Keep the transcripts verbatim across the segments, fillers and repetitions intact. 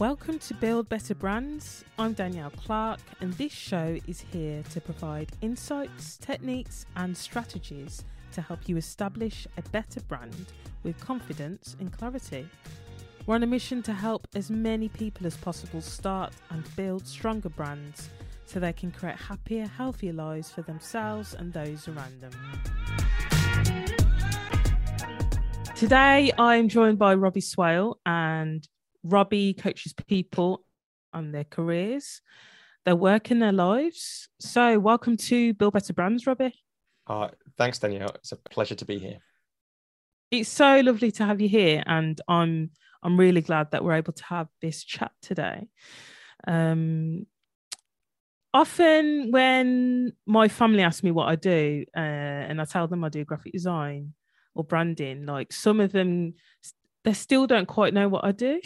Welcome to Build Better Brands. I'm Danielle Clark, and this show is here to provide insights, techniques, and strategies to help you establish a better brand with confidence and clarity. We're on a mission to help as many people as possible start and build stronger brands so they can create happier, healthier lives for themselves and those around them. Today, I'm joined by Robbie Swale, and Robbie coaches people on their careers, their work and their lives. So welcome to Build Better Brands, Robbie. Uh, thanks, Danielle. It's a pleasure to be here. It's so lovely to have you here, and I'm I'm really glad that we're able to have this chat today. Um, often when my family asks me what I do, uh, and I tell them I do graphic design or branding, like some of them, they still don't quite know what I do.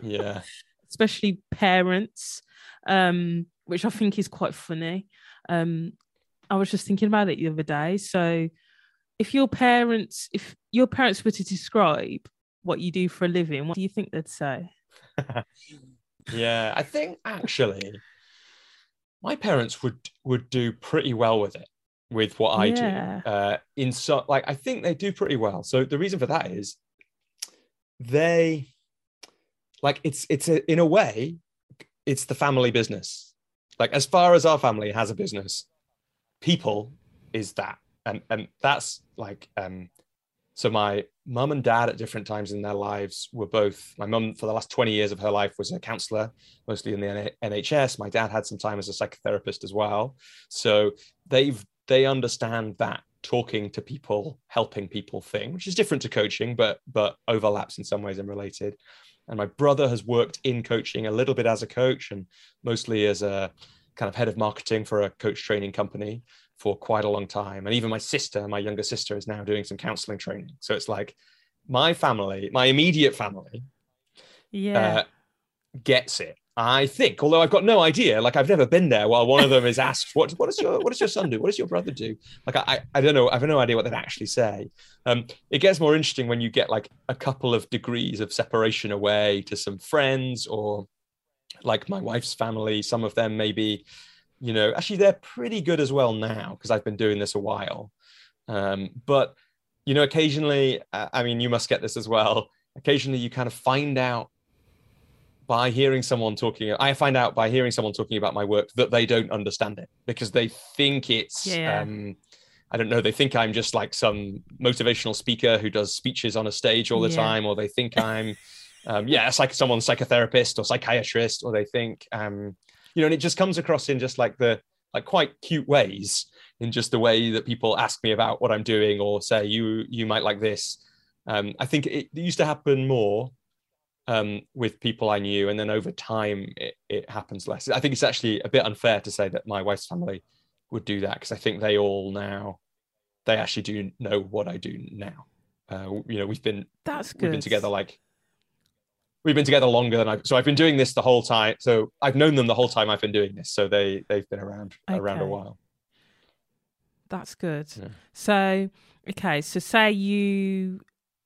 Yeah. Especially parents, um, which I think is quite funny. Um, I was just thinking about it the other day. So if your parents, if your parents were to describe what you do for a living, what do you think they'd say? Yeah, I think actually my parents would would do pretty well with it, with what I yeah. do. Uh, in so, like, I think they do pretty well. So the reason for that is, they like it's it's a, in a way it's the family business. Like, as far as our family has a business, people is that, and and that's like um so my mum and dad at different times in their lives were both, my mum for the last twenty years of her life was a counsellor, mostly in the N H S. My dad had some time as a psychotherapist as well, so they've they understand that talking to people, helping people thing, which is different to coaching, but but overlaps in some ways and related. And my brother has worked in coaching a little bit as a coach and mostly as a kind of head of marketing for a coach training company for quite a long time. And even my sister, my younger sister, is now doing some counseling training. So it's like my family, my immediate family, yeah, uh, gets it, I think, although I've got no idea. Like, I've never been there while one of them is asked, what, what does your, what does your son do? What does your brother do? Like, I, I don't know. I have no idea what they'd actually say. Um, it gets more interesting when you get like a couple of degrees of separation away to some friends, or like my wife's family, some of them maybe, you know, actually they're pretty good as well now because I've been doing this a while. Um, but, you know, occasionally, I mean, you must get this as well. Occasionally you kind of find out by hearing someone talking, I find out by hearing someone talking about my work that they don't understand it because they think it's, yeah. um, I don't know, they think I'm just like some motivational speaker who does speeches on a stage all the yeah. time, or they think I'm, um, yeah, it's like someone's psychotherapist or psychiatrist, or they think, um, you know, and it just comes across in just like the, like quite cute ways, in just the way that people ask me about what I'm doing or say, you, you might like this. Um, I think it, it used to happen more Um, with people I knew, and then over time it, it happens less. I think it's actually a bit unfair to say that my wife's family would do that, because I think they all now, they actually do know what I do now. Uh, you know, we've been that's good. We've been together like we've been together longer than I. So I've been doing this the whole time. So I've known them the whole time I've been doing this. So they they've been around okay. around a while. That's good. Yeah. So okay, so say you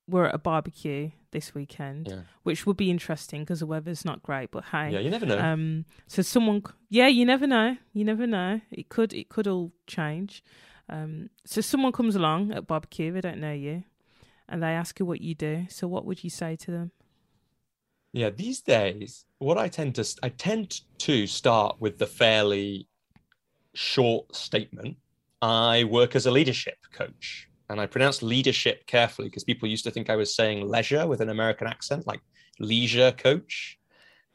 were at a barbecue this weekend, yeah. which would be interesting because the weather's not great, but hey, yeah, you never know. Um, so someone, yeah, you never know, you never know. It could, it could all change. Um, so someone comes along at barbecue, they don't know you, and they ask you what you do. So what would you say to them? Yeah, these days, what I tend to, I tend to start with the fairly short statement. I work as a leadership coach. And I pronounced leadership carefully because people used to think I was saying leisure with an American accent, like leisure coach,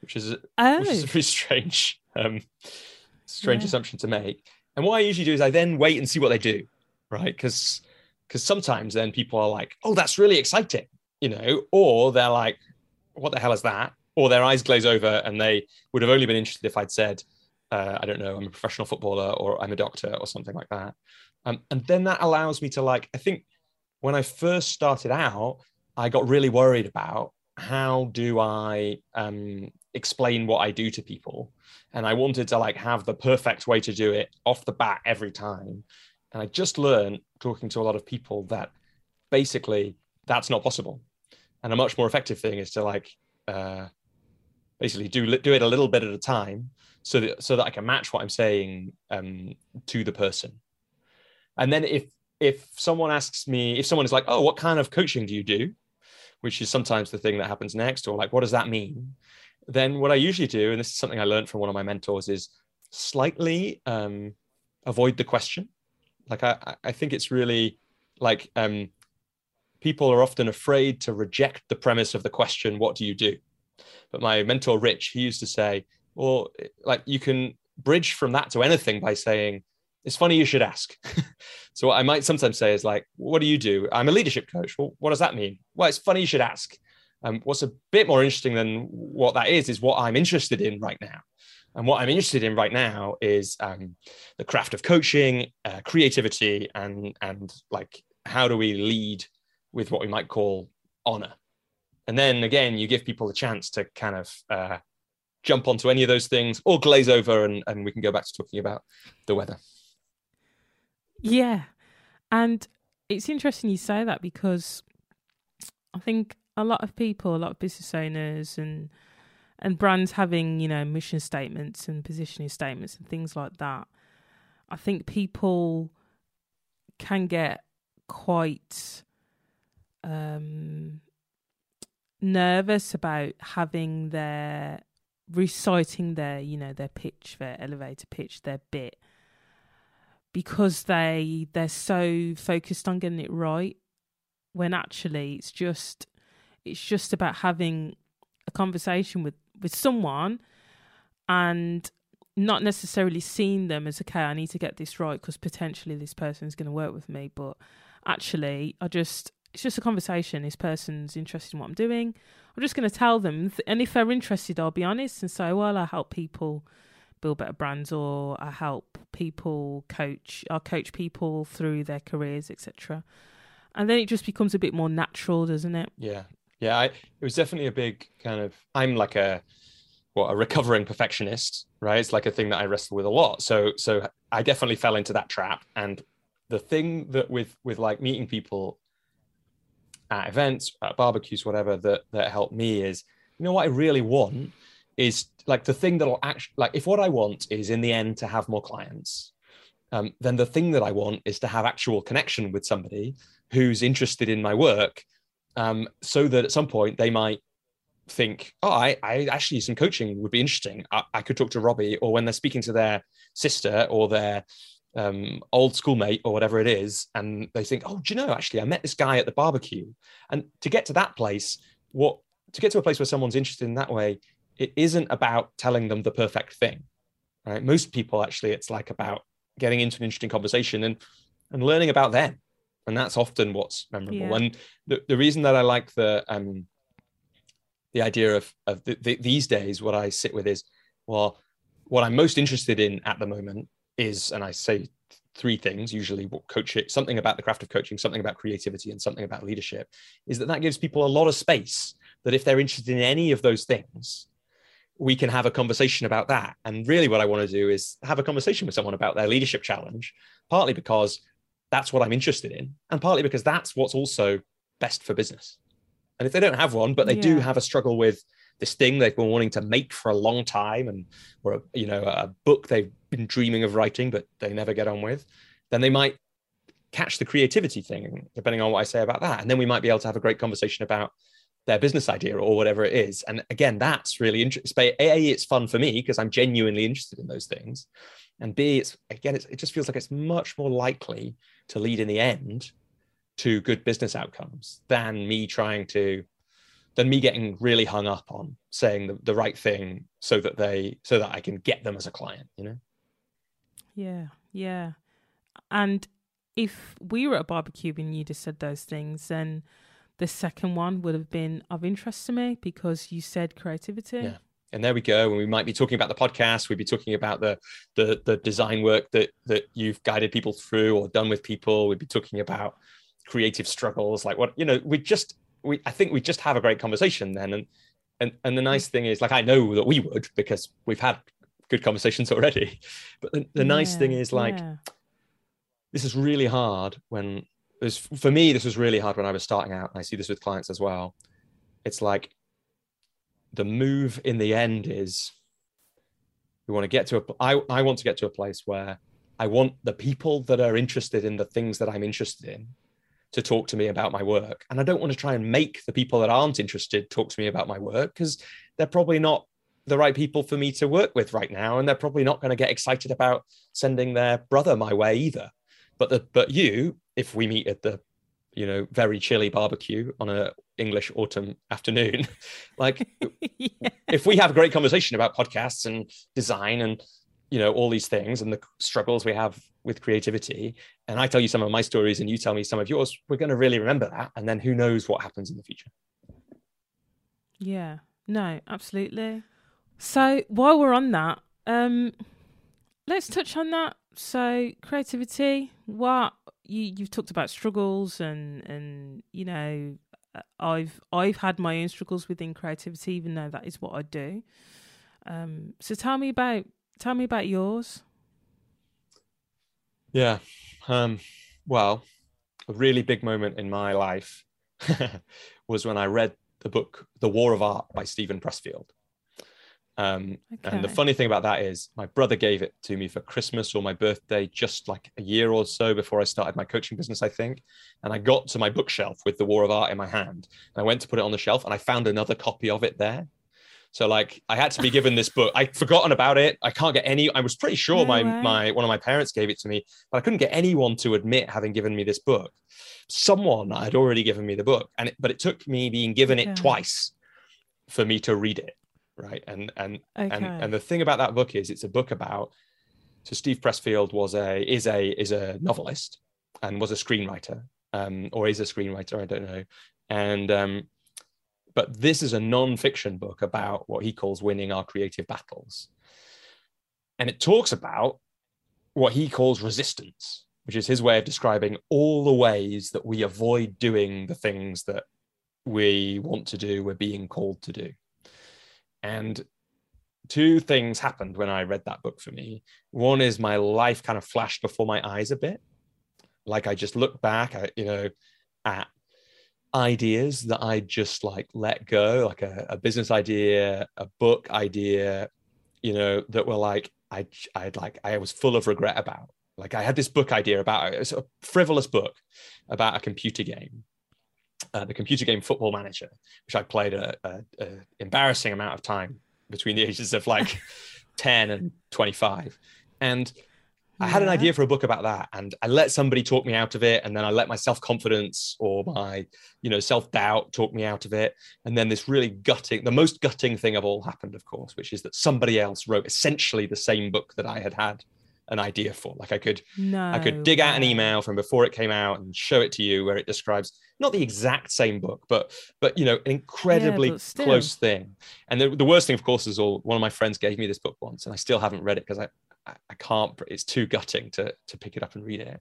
which is, oh. which is a pretty strange, um, strange yeah. assumption to make. And what I usually do is I then wait and see what they do, right? Because because sometimes then people are like, oh, that's really exciting, you know, or they're like, what the hell is that? Or their eyes glaze over and they would have only been interested if I'd said, uh, I don't know, I'm a professional footballer, or I'm a doctor, or something like that. Um, and then that allows me to, like, I think when I first started out, I got really worried about how do I um, explain what I do to people? And I wanted to, like, have the perfect way to do it off the bat every time. And I just learned, talking to a lot of people, that basically that's not possible. And a much more effective thing is to, like, uh, basically do do it a little bit at a time, so that so that I can match what I'm saying um, to the person. And then if if someone asks me, if someone is like, oh, what kind of coaching do you do? Which is sometimes the thing that happens next, or like, what does that mean? Then what I usually do, and this is something I learned from one of my mentors, is slightly um, avoid the question. Like, I, I think it's really like um, people are often afraid to reject the premise of the question, what do you do? But my mentor, Rich, he used to say, well, like, you can bridge from that to anything by saying, it's funny you should ask. So what I might sometimes say is like, what do you do? I'm a leadership coach. Well, what does that mean? Well, it's funny you should ask. Um, what's a bit more interesting than what that is, is what I'm interested in right now. And what I'm interested in right now is um, the craft of coaching, uh, creativity, and, and like, how do we lead with what we might call honor? And then again, you give people a chance to kind of uh, jump onto any of those things, or glaze over, and, and we can go back to talking about the weather. Yeah. And it's interesting you say that, because I think a lot of people, a lot of business owners and and brands having, you know, mission statements and positioning statements and things like that, I think people can get quite um, nervous about having their, reciting their, you know, their pitch, their elevator pitch, their bit, because they they're so focused on getting it right, when actually it's just it's just about having a conversation with, with someone and not necessarily seeing them as, okay, I need to get this right because potentially this person's going to work with me, but actually I just it's just a conversation. This person's interested in what I'm doing. I'm just going to tell them, and if they're interested, I'll be honest and say, well, I help people build better brands, or I help people coach, I coach people through their careers, et cetera. And then it just becomes a bit more natural, doesn't it? Yeah. Yeah. I, it was definitely a big kind of, I'm like a, what, a recovering perfectionist, right? It's like a thing that I wrestle with a lot. So, so I definitely fell into that trap. And the thing that with, with like meeting people at events, at barbecues, whatever, that, that helped me is, you know what I really want is like the thing that'll actually, like, if what I want is in the end to have more clients, um, then the thing that I want is to have actual connection with somebody who's interested in my work, um, so that at some point they might think, oh, I, I actually, some coaching would be interesting. I, I could talk to Robbie, or when they're speaking to their sister or their um, old schoolmate or whatever it is, and they think, oh, do you know, actually, I met this guy at the barbecue. And to get to that place, what to get to a place where someone's interested in that way, it isn't about telling them the perfect thing, right? Most people actually, it's like about getting into an interesting conversation and, and learning about them. And that's often what's memorable. Yeah. And the, the reason that I like the um, the idea of, of the, the, these days, what I sit with is, well, what I'm most interested in at the moment is, and I say three things, usually coaching, something about the craft of coaching, something about creativity, and something about leadership, is that that gives people a lot of space, that if they're interested in any of those things, we can have a conversation about that. And really what I want to do is have a conversation with someone about their leadership challenge, partly because that's what I'm interested in, and partly because that's what's also best for business. And if they don't have one, but they yeah. do have a struggle with this thing they've been wanting to make for a long time, and or, you know, a book they've been dreaming of writing, but they never get on with, then they might catch the creativity thing, depending on what I say about that. And then we might be able to have a great conversation about their business idea or whatever it is. And again, that's really interesting. A, it's fun for me because I'm genuinely interested in those things. And B, it's again, it's, it just feels like it's much more likely to lead in the end to good business outcomes than me trying to, than me getting really hung up on saying the, the right thing so that they, so that I can get them as a client, you know? Yeah. Yeah. And if we were at a barbecue and you just said those things, then the second one would have been of interest to me because you said creativity. Yeah. And there we go. And we might be talking about the podcast. We'd be talking about the the, the design work that, that you've guided people through or done with people. We'd be talking about creative struggles. Like what, you know, we just, we I think we just have a great conversation then. And, and, and the nice thing is, like, I know that we would, because we've had good conversations already. But the, the yeah, nice thing is like, yeah. this is really hard when, This, for me, this was really hard when I was starting out. And I see this with clients as well. It's like the move in the end is we want to get to a, I, I want to get to a place where I want the people that are interested in the things that I'm interested in to talk to me about my work. And I don't want to try and make the people that aren't interested talk to me about my work, because they're probably not the right people for me to work with right now. And they're probably not going to get excited about sending their brother my way either. But the, but you, if we meet at the, you know, very chilly barbecue on a English autumn afternoon, like yeah. if we have a great conversation about podcasts and design and, you know, all these things and the struggles we have with creativity, and I tell you some of my stories and you tell me some of yours, we're going to really remember that. And then who knows what happens in the future. Yeah, no, absolutely. So while we're on that, um, let's touch on that. So creativity, what you, you've talked about struggles and, and, you know, I've, I've had my own struggles within creativity, even though that is what I do. Um, so tell me about, tell me about yours. Yeah. Um, well, a really big moment in my life was when I read the book, The War of Art by Stephen Pressfield. Um, okay. And the funny thing about that is my brother gave it to me for Christmas or my birthday, just like a year or so before I started my coaching business, I think. And I got to my bookshelf with The War of Art in my hand, and I went to put it on the shelf and I found another copy of it there. So like I had to be given this book. I'd forgotten about it. I can't get any. I was pretty sure no my, my one of my parents gave it to me, but I couldn't get anyone to admit having given me this book. Someone had already given me the book, and it, but it took me being given okay. it twice for me to read it. Right. And and, okay. and and the thing about that book is it's a book about, so Steve Pressfield was a is a is a novelist and was a screenwriter, um, or is a screenwriter, I don't know. And um, but this is a non-fiction book about what he calls winning our creative battles. And it talks about what he calls resistance, which is his way of describing all the ways that we avoid doing the things that we want to do, we're being called to do. And two things happened when I read that book for me. One is my life kind of flashed before my eyes a bit. Like I just looked back at, you know, at ideas that I just like let go, like a, a business idea, a book idea, you know, that were like, I, I'd like, I was full of regret about. Like I had this book idea about, it's a frivolous book about a computer game. Uh, the computer game Football Manager, which I played a, a, a embarrassing amount of time between the ages of like ten and twenty-five. And yeah. I had an idea for a book about that, and I let somebody talk me out of it. And then I let my self-confidence or my, you know, self-doubt talk me out of it. And then this really gutting, the most gutting thing of all happened, of course, which is that somebody else wrote essentially the same book that I had had an idea for. Like I could, no, I could dig wow. out an email from before it came out and show it to you, where it describes not the exact same book, but, but, you know, an incredibly yeah, close thing. And the, the worst thing, of course, is all, one of my friends gave me this book once and I still haven't read it because I, I, I can't, it's too gutting to, to pick it up and read it.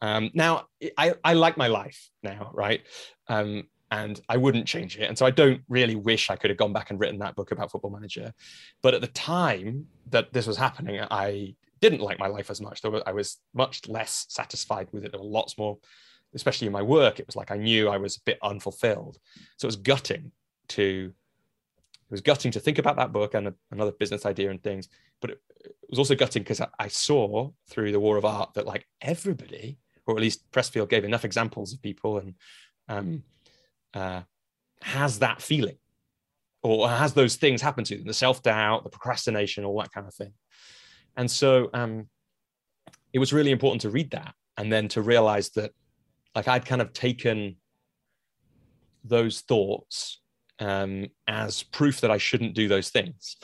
Um, now I, I like my life now. Right. Um, and I wouldn't change it. And so I don't really wish I could have gone back and written that book about Football Manager. But at the time that this was happening, I didn't like my life as much. Though I was much less satisfied with it. There were lots more, especially in my work, it was like I knew I was a bit unfulfilled. So it was gutting to, it was gutting to think about that book and a, another business idea and things. But it, it was also gutting because I, I saw through The War of Art that like everybody, or at least Pressfield gave enough examples of people and um, uh, has that feeling or has those things happen to them, the self-doubt, the procrastination, all that kind of thing. And so um, it was really important to read that and then to realize that like I'd kind of taken those thoughts um, as proof that I shouldn't do those things.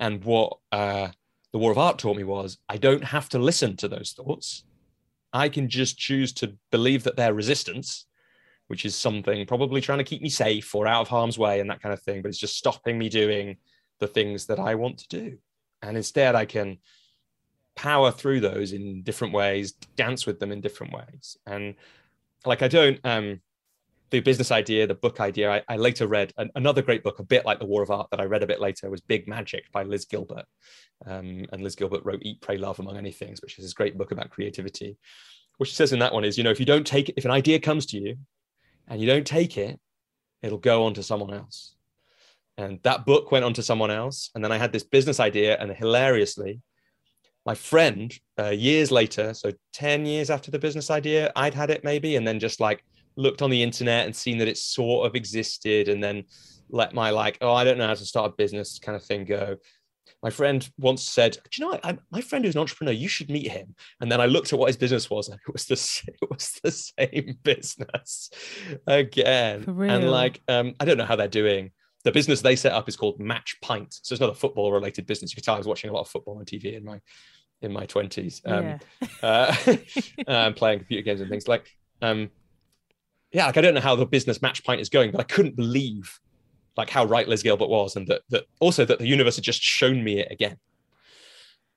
And what uh, The War of Art taught me was I don't have to listen to those thoughts. I can just choose to believe that they're resistance, which is something probably trying to keep me safe or out of harm's way and that kind of thing, but it's just stopping me doing the things that I want to do. And instead I can power through those in different ways, dance with them in different ways. And like, I don't, um, the business idea, the book idea, I, I later read an, another great book, a bit like The War of Art that I read a bit later was Big Magic by Liz Gilbert. Um, and Liz Gilbert wrote Eat, Pray, Love, among other things, which is this great book about creativity. What she says in that one is, you know, if you don't take, if an idea comes to you and you don't take it, it'll go on to someone else. And that book went on to someone else. And then I had this business idea, and hilariously, my friend, uh, years later, so ten years after the business idea, I'd had it maybe, and then just like looked on the internet and seen that it sort of existed, and then let my like, oh, I don't know how to start a business kind of thing go. My friend once said, do you know, I, I, my friend who's an entrepreneur, you should meet him. And then I looked at what his business was, and it was the, it was the same business again. For real. And like, um, I don't know how they're doing. The business they set up is called Match Pint. So it's not a football related business. You could tell I was watching a lot of football on T V in my in my twenties, um, yeah. uh, uh, playing computer games and things like, um, yeah, like I don't know how the business Match Pint is going, but I couldn't believe like how right Liz Gilbert was, and that that also that the universe had just shown me it again.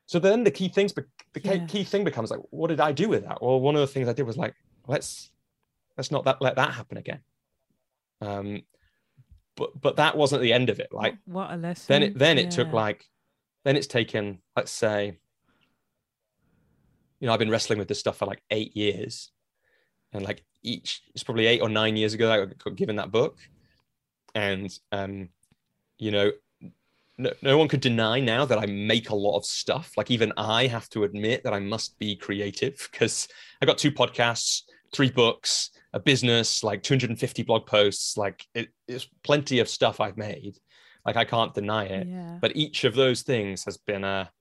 So then the key things, be- the yeah. key thing becomes like, what did I do with that? Well, one of the things I did was like, let's let's not that, let that happen again. Um, but but that wasn't the end of it. Like what, what a lesson. Then it then it yeah. took like, then it's taken, let's say, you know, I've been wrestling with this stuff for like eight years, and like each, it's probably eight or nine years ago that I got given that book. And, um, you know, no, no one could deny now that I make a lot of stuff. Like even I have to admit that I must be creative, because I got two podcasts, three books, a business, like two hundred fifty blog posts. Like it, it's plenty of stuff I've made. Like I can't deny it. Yeah. But each of those things has been a,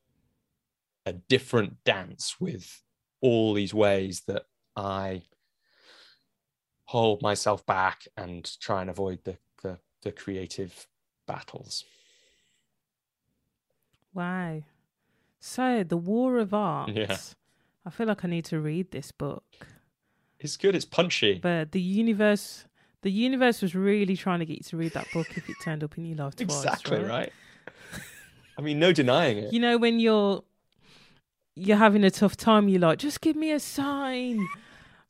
a different dance with all these ways that I hold myself back and try and avoid the the creative battles. Wow. So The War of Art. Yeah. I feel like I need to read this book. It's good. It's punchy. But the universe, the universe was really trying to get you to read that book if it turned up in your life twice. Exactly right. right? I mean, no denying it. You know, when you're you're having a tough time, you're like, just give me a sign.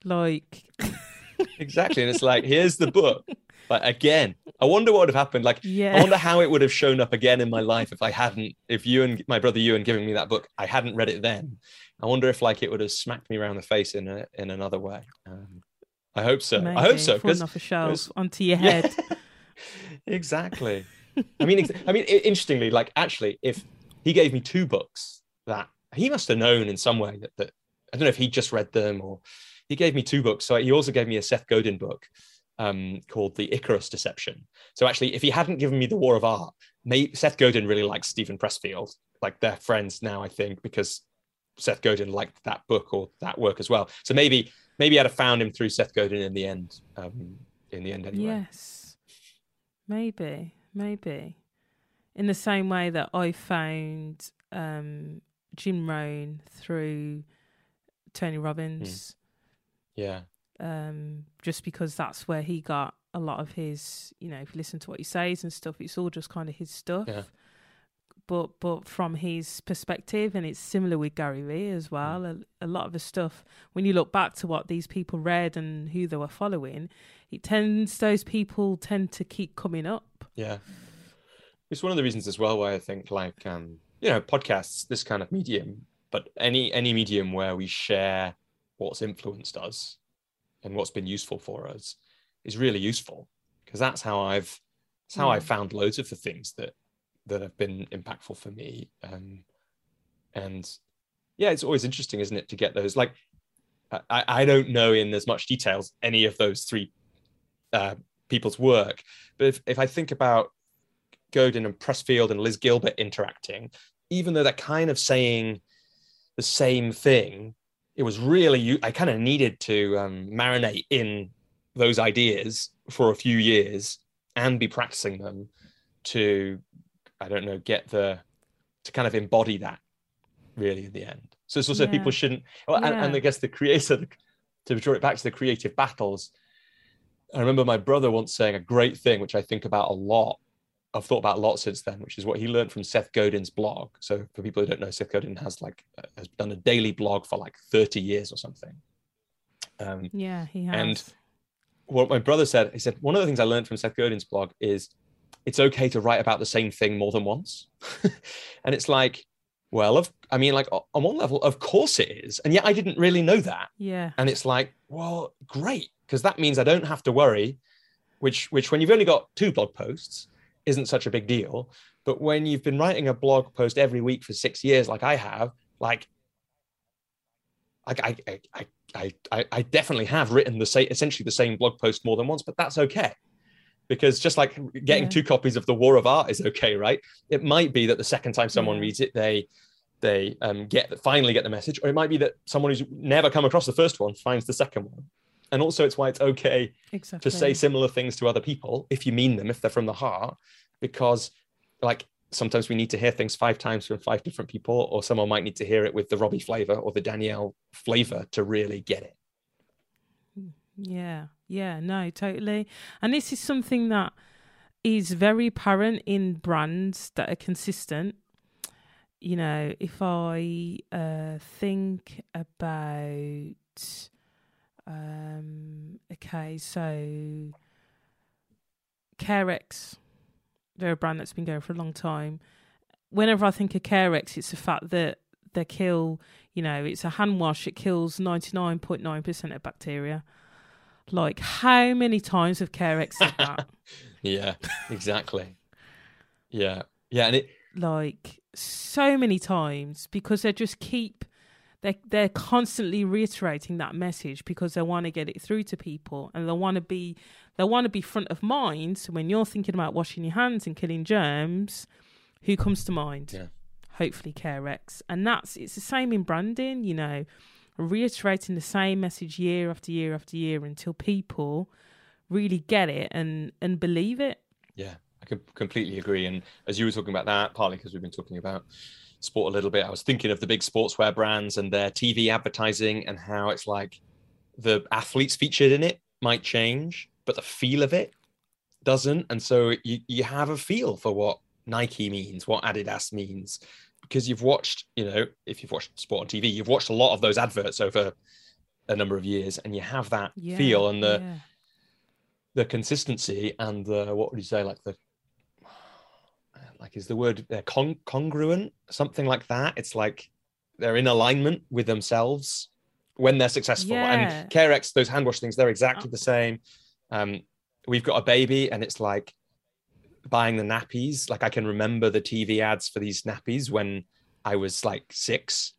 Like. Exactly. And it's like, here's the book. But again, I wonder what would have happened. Like, yeah. I wonder how it would have shown up again in my life if I hadn't, if you and my brother Ewan giving me that book, I hadn't read it then. I wonder if like it would have smacked me around the face in a, in another way. Um, I hope so. Maybe. I hope so. Falling off a shelf was, onto your head. Yeah. Exactly. I mean, ex- I mean, interestingly, like actually, if he gave me two books that he must have known in some way that, that I don't know if he just read them or he gave me two books. So he also gave me a Seth Godin book. Um, called The Icarus Deception. So actually, if he hadn't given me The War of Art, may- Seth Godin really likes Stephen Pressfield. Like they're friends now, I think, because Seth Godin liked that book or that work as well. So maybe maybe I'd have found him through Seth Godin in the end. Um, in the end, anyway. Yes, maybe, maybe. In the same way that I found um, Jim Rohn through Tony Robbins. Mm. Yeah. Um, just because that's where he got a lot of his, you know, if you listen to what he says and stuff, it's all just kind of his stuff. Yeah. But but from his perspective, and it's similar with Gary Vee as well, mm. a, a lot of the stuff, when you look back to what these people read and who they were following, it tends, those people tend to keep coming up. Yeah. It's one of the reasons as well why I think like, um, you know, podcasts, this kind of medium, but any any medium where we share what's influenced us and what's been useful for us is really useful, because that's how I've that's how yeah. I found loads of the things that that have been impactful for me. Um, and yeah, it's always interesting, isn't it, to get those? Like, I, I don't know in as much details any of those three uh, people's work, but if if I think about Godin and Pressfield and Liz Gilbert interacting, even though they're kind of saying the same thing, it was really, I kind of needed to um, marinate in those ideas for a few years and be practicing them to, I don't know, get the, to kind of embody that really in the end. So it's also yeah. people shouldn't, well, yeah. and, and I guess the creator, to draw it back to the creative battles, I remember my brother once saying a great thing, which I think about a lot. I've thought about a lot since then, which is what he learned from Seth Godin's blog. So for people who don't know, Seth Godin has like uh, has done a daily blog for like thirty years or something. Um, yeah, he has. And what my brother said, he said, one of the things I learned from Seth Godin's blog is it's okay to write about the same thing more than once. And it's like, well, of, I mean, like on one level, of course it is. And yet I didn't really know that. Yeah. And it's like, well, great. Because that means I don't have to worry, which, which when you've only got two blog posts, isn't such a big deal. But when you've been writing a blog post every week for six years, like I have, like I, I, I, I, I, I definitely have written the same, essentially the same blog post more than once, but that's okay. Because just like getting yeah. two copies of The War of Art is okay, right? It might be that the second time someone yeah. reads it, they they um, get finally get the message, or it might be that someone who's never come across the first one finds the second one. And also it's why it's okay exactly. to say similar things to other people if you mean them, if they're from the heart, because like sometimes we need to hear things five times from five different people, or someone might need to hear it with the Robbie flavor or the Danielle flavor to really get it. Yeah, yeah, no, totally. And this is something that is very apparent in brands that are consistent. You know, if I uh, think about... Um, okay, so Carex, they're a brand that's been going for a long time. Whenever I think of Carex, it's the fact that they kill, you know, it's a hand wash, it kills ninety-nine point nine percent of bacteria. Like, how many times have Carex said that? Yeah, exactly. yeah, yeah, and it like so many times, because they just keep. They're, they're constantly reiterating that message because they want to get it through to people, and they want to be they want to be front of mind. So when you're thinking about washing your hands and killing germs, who comes to mind? Yeah. Hopefully Carex. And that's it's the same in branding, you know, reiterating the same message year after year after year until people really get it and, and believe it. Yeah, I can completely agree. And as you were talking about that, partly because we've been talking about sport a little bit, I was thinking of the big sportswear brands and their T V advertising, and how it's like the athletes featured in it might change, but the feel of it doesn't. And so you, you have a feel for what Nike means, what Adidas means, because you've watched, you know, if you've watched sport on T V, you've watched a lot of those adverts over a number of years, and you have that yeah, feel and the yeah. the consistency and the, what would you say, like the like is the word uh, con- congruent, something like that. It's like they're in alignment with themselves when they're successful. Yeah. And Carex, those hand wash things, they're exactly oh. the same. Um, we've got a baby, and it's like buying the nappies. Like I can remember the T V ads for these nappies when I was like six,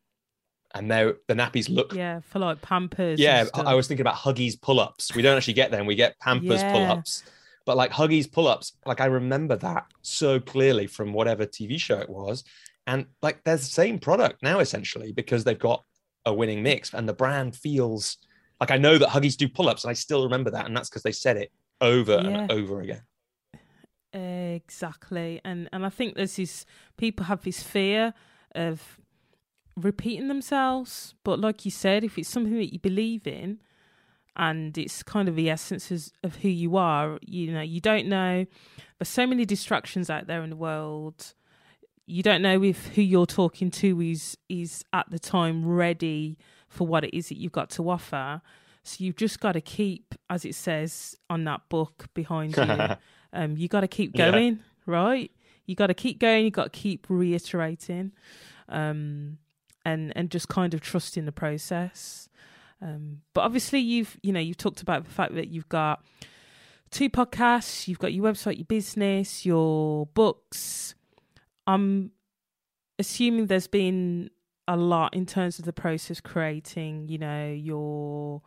and now the nappies look yeah for like Pampers. Yeah, I-, I was thinking about Huggies pull-ups. We don't actually get them. We get Pampers yeah. pull-ups. But like Huggies pull-ups, like I remember that so clearly from whatever T V show it was. And like they're the same product now, essentially, because they've got a winning mix, and the brand feels like I know that Huggies do pull-ups, and I still remember that. And that's because they said it over yeah. and over again. Exactly. And and I think there's this, people have this fear of repeating themselves. But like you said, if it's something that you believe in, and it's kind of the essence of who you are. You know, you don't know. There's so many distractions out there in the world. You don't know if who you're talking to is is at the time ready for what it is that you've got to offer. So you've just got to keep, as it says on that book behind you, um, you got to keep going, yeah. right? You got to keep going. You got to keep reiterating, um, and and just kind of trusting the process. Um, but obviously you've, you know, you've talked about the fact that you've got two podcasts, you've got your website, your business, your books. I'm assuming there's been a lot in terms of the process creating, you know, your,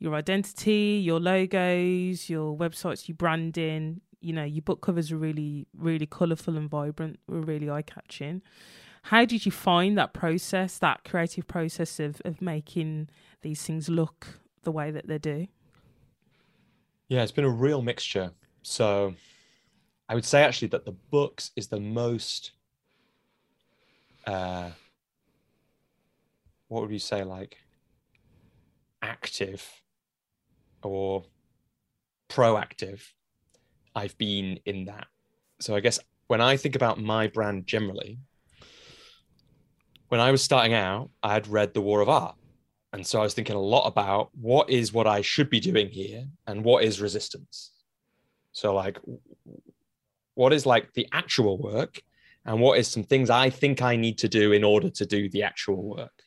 your identity, your logos, your websites, your branding, you know, your book covers are really, really colourful and vibrant, were really eye-catching. How did you find that process, that creative process of, of making these things look the way that they do? Yeah, it's been a real mixture. So I would say actually that the books is the most, uh, what would you say, like active or proactive I've been in that. So I guess when I think about my brand generally, when I was starting out, I had read The War of Art. And so I was thinking a lot about what is what I should be doing here and what is resistance. So like, what is like the actual work, and what is some things I think I need to do in order to do the actual work.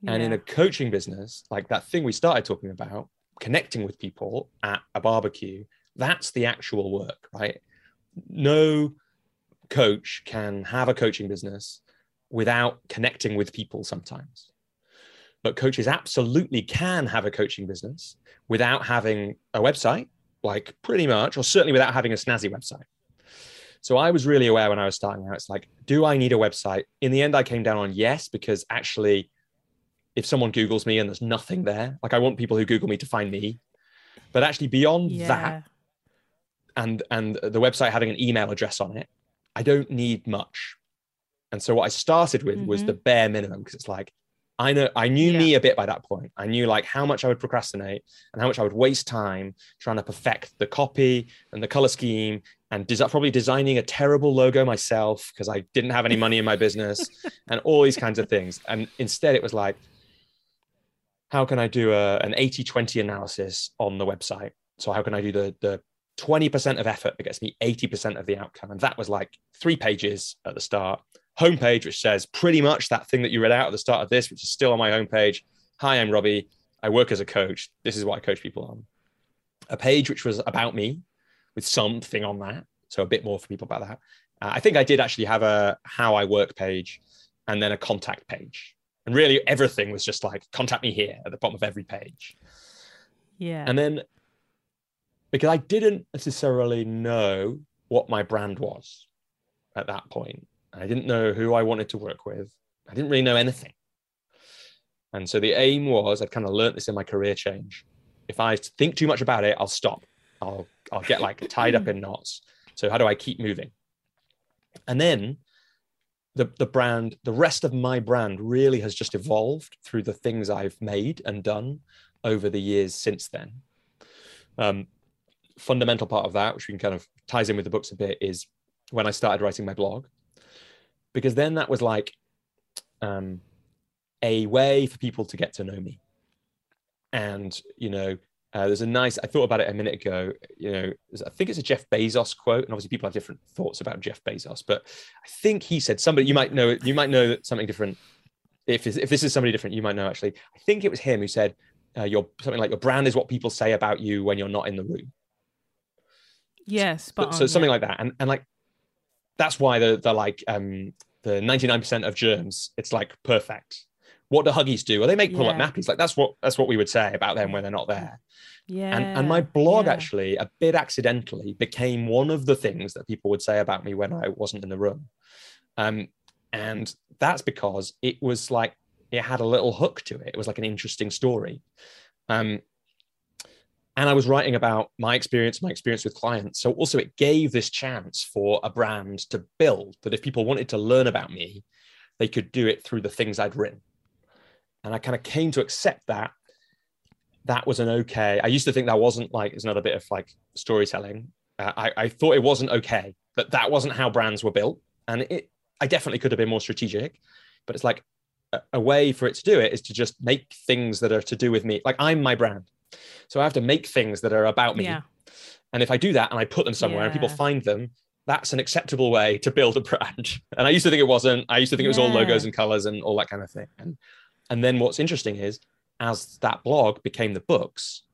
Yeah. And in a coaching business, like that thing we started talking about, connecting with people at a barbecue, that's the actual work, right? no coach can have a coaching business without connecting with people sometimes. But coaches absolutely can have a coaching business without having a website, like pretty much, or certainly without having a snazzy website. So I was really aware when I was starting out, it's like, do I need a website? In the end, I came down on yes, because actually, if someone Googles me and there's nothing there, like I want people who Google me to find me. But actually beyond yeah. that, and, and the website having an email address on it, I don't need much. And so what I started with mm-hmm. was the bare minimum, because it's like, I know I knew yeah. me a bit by that point. I knew like how much I would procrastinate and how much I would waste time trying to perfect the copy and the color scheme and des- probably designing a terrible logo myself because I didn't have any money in my business and all these kinds of things. And instead it was like, how can I do a, an eighty twenty analysis on the website? So how can I do the, the twenty percent of effort that gets me eighty percent of the outcome? And that was like three pages at the start. Homepage, which says pretty much that thing that you read out at the start of this, which is still on my homepage. Hi, I'm Robbie. I work as a coach. This is what I coach people on. A page which was about me with something on that. So a bit more for people about that. Uh, I think I did actually have a how I work page and then a contact page. And really everything was just like, contact me here at the bottom of every page. Yeah. And then because I didn't necessarily know what my brand was at that point. I didn't know who I wanted to work with. I didn't really know anything. And so the aim was, I'd kind of learnt this in my career change. If I think too much about it, I'll stop. I'll I'll get like tied up in knots. So how do I keep moving? And then the the brand, the rest of my brand really has just evolved through the things I've made and done over the years since then. Um, fundamental part of that, which we can kind of ties in with the books a bit, is when I started writing my blog. Because then that was like um, a way for people to get to know me. And, you know, uh, there's a nice, I thought about it a minute ago, you know, I think it's a Jeff Bezos quote. And obviously people have different thoughts about Jeff Bezos, but I think he said somebody, you might know, you might know something different. If, if this is somebody different, you might know, actually. I think it was him who said uh, your something like your brand is what people say about you when you're not in the room. Yes. But so, so something yeah. like that. And, and like, that's why the the like um, the ninety-nine percent of germs, it's like perfect. What do Huggies do? Well, they make pull-up yeah. nappies. Like that's what that's what we would say about them when they're not there. Yeah. And and my blog yeah. actually, a bit accidentally, became one of the things that people would say about me when I wasn't in the room. Um, and that's because it was like it had a little hook to it. It was like an interesting story. Um, And I was writing about my experience, my experience with clients. So also it gave this chance for a brand to build, that if people wanted to learn about me, they could do it through the things I'd written. And I kind of came to accept that that was an okay. I used to think that wasn't like, it's another bit of like storytelling. Uh, I, I thought it wasn't okay, that that wasn't how brands were built. And it, I definitely could have been more strategic, but it's like a, a way for it to do it is to just make things that are to do with me. Like I'm my brand. So I have to make things that are about me. Yeah. And if I do that and I put them somewhere yeah. and people find them, that's an acceptable way to build a brand. And I used to think it wasn't. I used to think yeah. it was all logos and colors and all that kind of thing. And, and then what's interesting is as that blog became the books,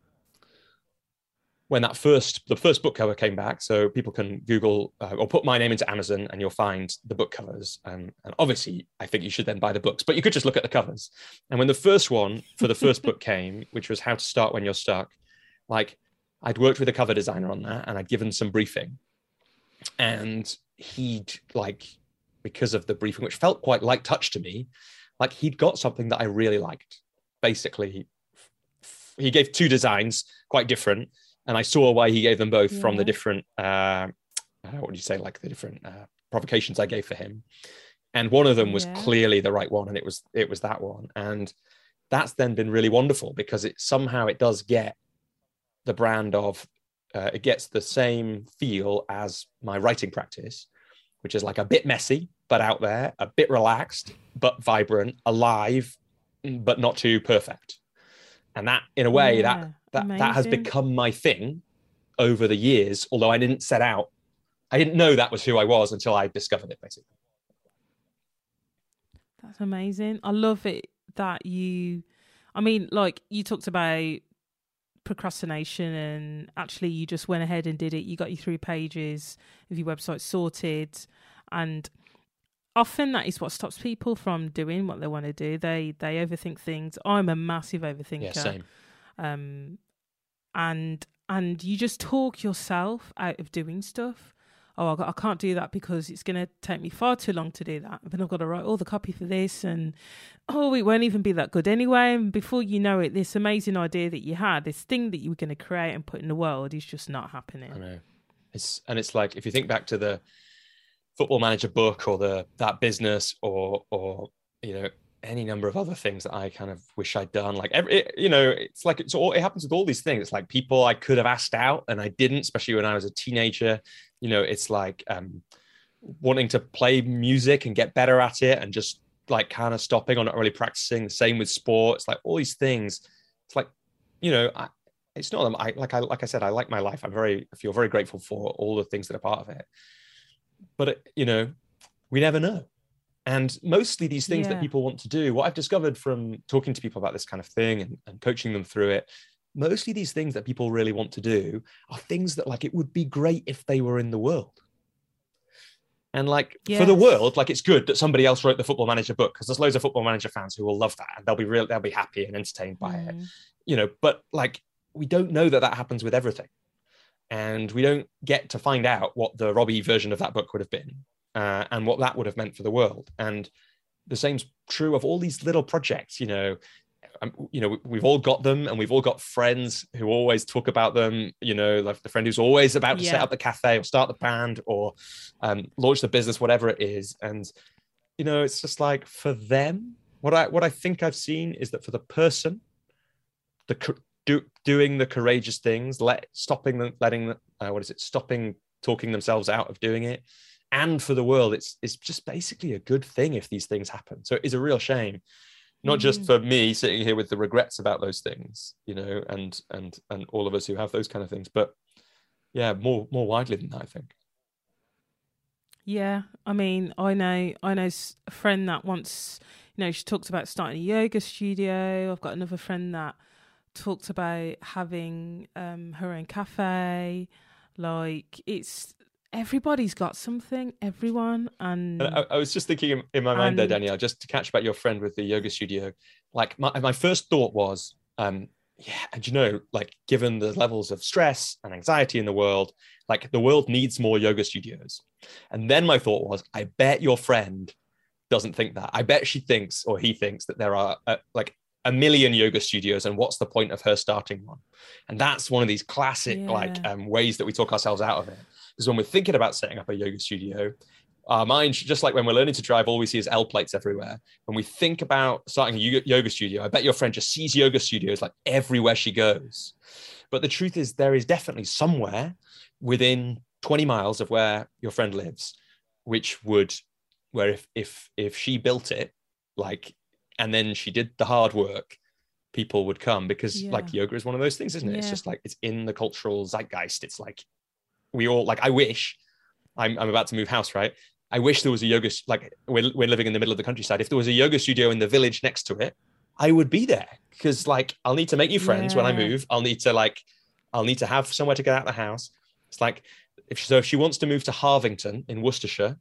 when that first, the first book cover came back, so people can Google uh, or put my name into Amazon and you'll find the book covers. Um, and obviously I think you should then buy the books, but you could just look at the covers. And when the first one for the first book came, which was How to Start When You're Stuck, like I'd worked with a cover designer on that and I'd given some briefing. And he'd like, because of the briefing, which felt quite light touch to me, like he'd got something that I really liked. Basically, he gave two designs, quite different. And I saw why he gave them both yeah. from the different, uh, what would you say, like the different uh, provocations I gave for him. And one of them was yeah. clearly the right one. And it was it was that one. And that's then been really wonderful because it somehow it does get the brand of, uh, it gets the same feel as my writing practice, which is like a bit messy, but out there, a bit relaxed, but vibrant, alive, but not too perfect. And that, in a way, yeah. that... That Amazing. That has become my thing over the years, although I didn't set out. I didn't know that was who I was until I discovered it, basically. That's amazing. I love it that you, I mean, like you talked about procrastination, and actually you just went ahead and did it. You got your three pages of your website sorted, and often that is what stops people from doing what they want to do. They they overthink things. I'm a massive overthinker. Yeah, same. Um, and and you just talk yourself out of doing stuff. Oh, I can't do that because it's going to take me far too long to do that. Then I've got to write all the copy for this, and oh, it won't even be that good anyway. And before you know it, this amazing idea that you had, this thing that you were going to create and put in the world, is just not happening. I know. It's and it's like if you think back to the Football Manager book, or the that business, or or you know, any number of other things that I kind of wish I'd done. Like every, you know, it's like it's all it happens with all these things. It's like people I could have asked out and I didn't, especially when I was a teenager. You know, it's like um, wanting to play music and get better at it, and just like kind of stopping or not really practicing. The same with sports, like all these things. It's like, you know, I, it's not I like I like I said, I like my life. I'm very I feel very grateful for all the things that are part of it. But, it, you know, we never know. And mostly these things yeah. that people want to do, what I've discovered from talking to people about this kind of thing and, and coaching them through it, mostly these things that people really want to do are things that, like, it would be great if they were in the world. And like yes. for the world, like, it's good that somebody else wrote the Football Manager book, because there's loads of Football Manager fans who will love that, and they'll be real, they'll be happy and entertained by mm. it, you know. But like, we don't know that that happens with everything. And we don't get to find out what the Robbie version of that book would have been, uh, and what that would have meant for the world. And the same's true of all these little projects, you know, um, you know, we've all got them, and we've all got friends who always talk about them, you know, like the friend who's always about to yeah. set up the cafe or start the band or um, launch the business, whatever it is. And, you know, it's just like for them, what I, what I think I've seen is that for the person, the co- Do, doing the courageous things, let stopping them, letting them, uh, what is it? Stopping talking themselves out of doing it. And for the world, it's it's just basically a good thing if these things happen. So it is a real shame, not mm. just for me sitting here with the regrets about those things, you know, and and and all of us who have those kind of things. But yeah, more more widely than that, I think. Yeah, I mean, I know I know a friend that once, you know, she talks about starting a yoga studio. I've got another friend that talked about having um, her own cafe. Like, it's everybody's got something, everyone. And, and I, I was just thinking in, in my mind and, there, Danielle, just to catch about your friend with the yoga studio. Like, my, my first thought was, um, yeah, and you know, like, given the levels of stress and anxiety in the world, like, the world needs more yoga studios. And then my thought was, I bet your friend doesn't think that. I bet she thinks, or he thinks, that there are uh, like a million yoga studios, and what's the point of her starting one? And that's one of these classic yeah. like um, ways that we talk ourselves out of it. Because when we're thinking about setting up a yoga studio, our mind, just like when we're learning to drive, all we see is L plates everywhere. When we think about starting a yoga studio, I bet your friend just sees yoga studios like everywhere she goes. But the truth is, there is definitely somewhere within twenty miles of where your friend lives, which would, where if if if she built it, like, and then she did the hard work, people would come, because yeah. like, yoga is one of those things, isn't it? Yeah. It's just like, it's in the cultural zeitgeist. It's like, we all like, I wish I'm, I'm about to move house, right? I wish there was a yoga, like we're, we're living in the middle of the countryside. If there was a yoga studio in the village next to it, I would be there, because like, I'll need to make new friends yeah. when I move. I'll need to like, I'll need to have somewhere to get out of the house. It's like, if so if she wants to move to Harvington in Worcestershire,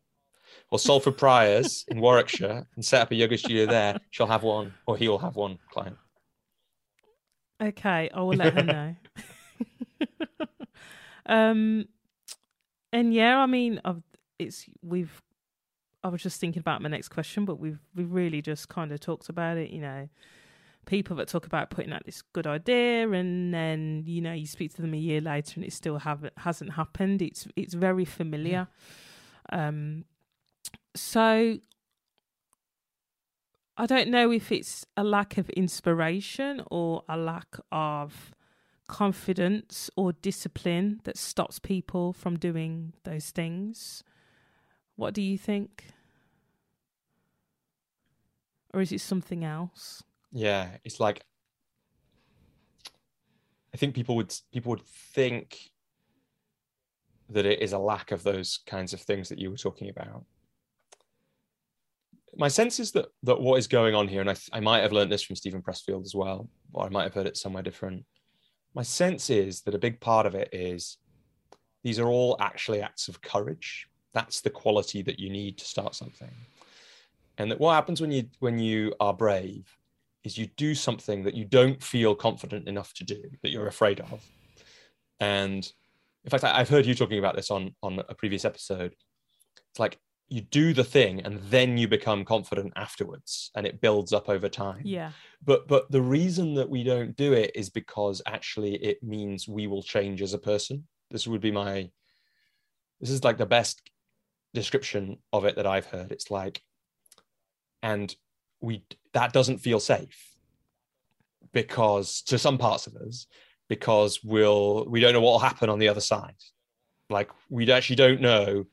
or Salford Priors in Warwickshire, and set up a yoga studio there, she'll have one, or he'll have one client. Okay, I will let her know. um, and yeah, I mean, I've, it's we've. I was just thinking about my next question, but we've we really just kind of talked about it. You know, people that talk about putting out this good idea, and then you know, you speak to them a year later, and it still haven't hasn't happened. It's it's very familiar. Yeah. Um. So I don't know if it's a lack of inspiration or a lack of confidence or discipline that stops people from doing those things. What do you think? Or is it something else? Yeah, it's like, I think people would people would think that it is a lack of those kinds of things that you were talking about. My sense is that that what is going on here, and I, I might have learned this from Stephen Pressfield as well, or I might have heard it somewhere different, my sense is that a big part of it is these are all actually acts of courage. That's the quality that you need to start something. And that what happens when you when you are brave is you do something that you don't feel confident enough to do, that you're afraid of. And in fact, I've heard you talking about this on, on a previous episode. It's like you do the thing and then you become confident afterwards, and it builds up over time. Yeah. But but the reason that we don't do it is because actually it means we will change as a person. This would be my, this is like the best description of it that I've heard. It's like, and we, that doesn't feel safe because to some parts of us, because we'll, we don't know what will happen on the other side. Like we actually don't know,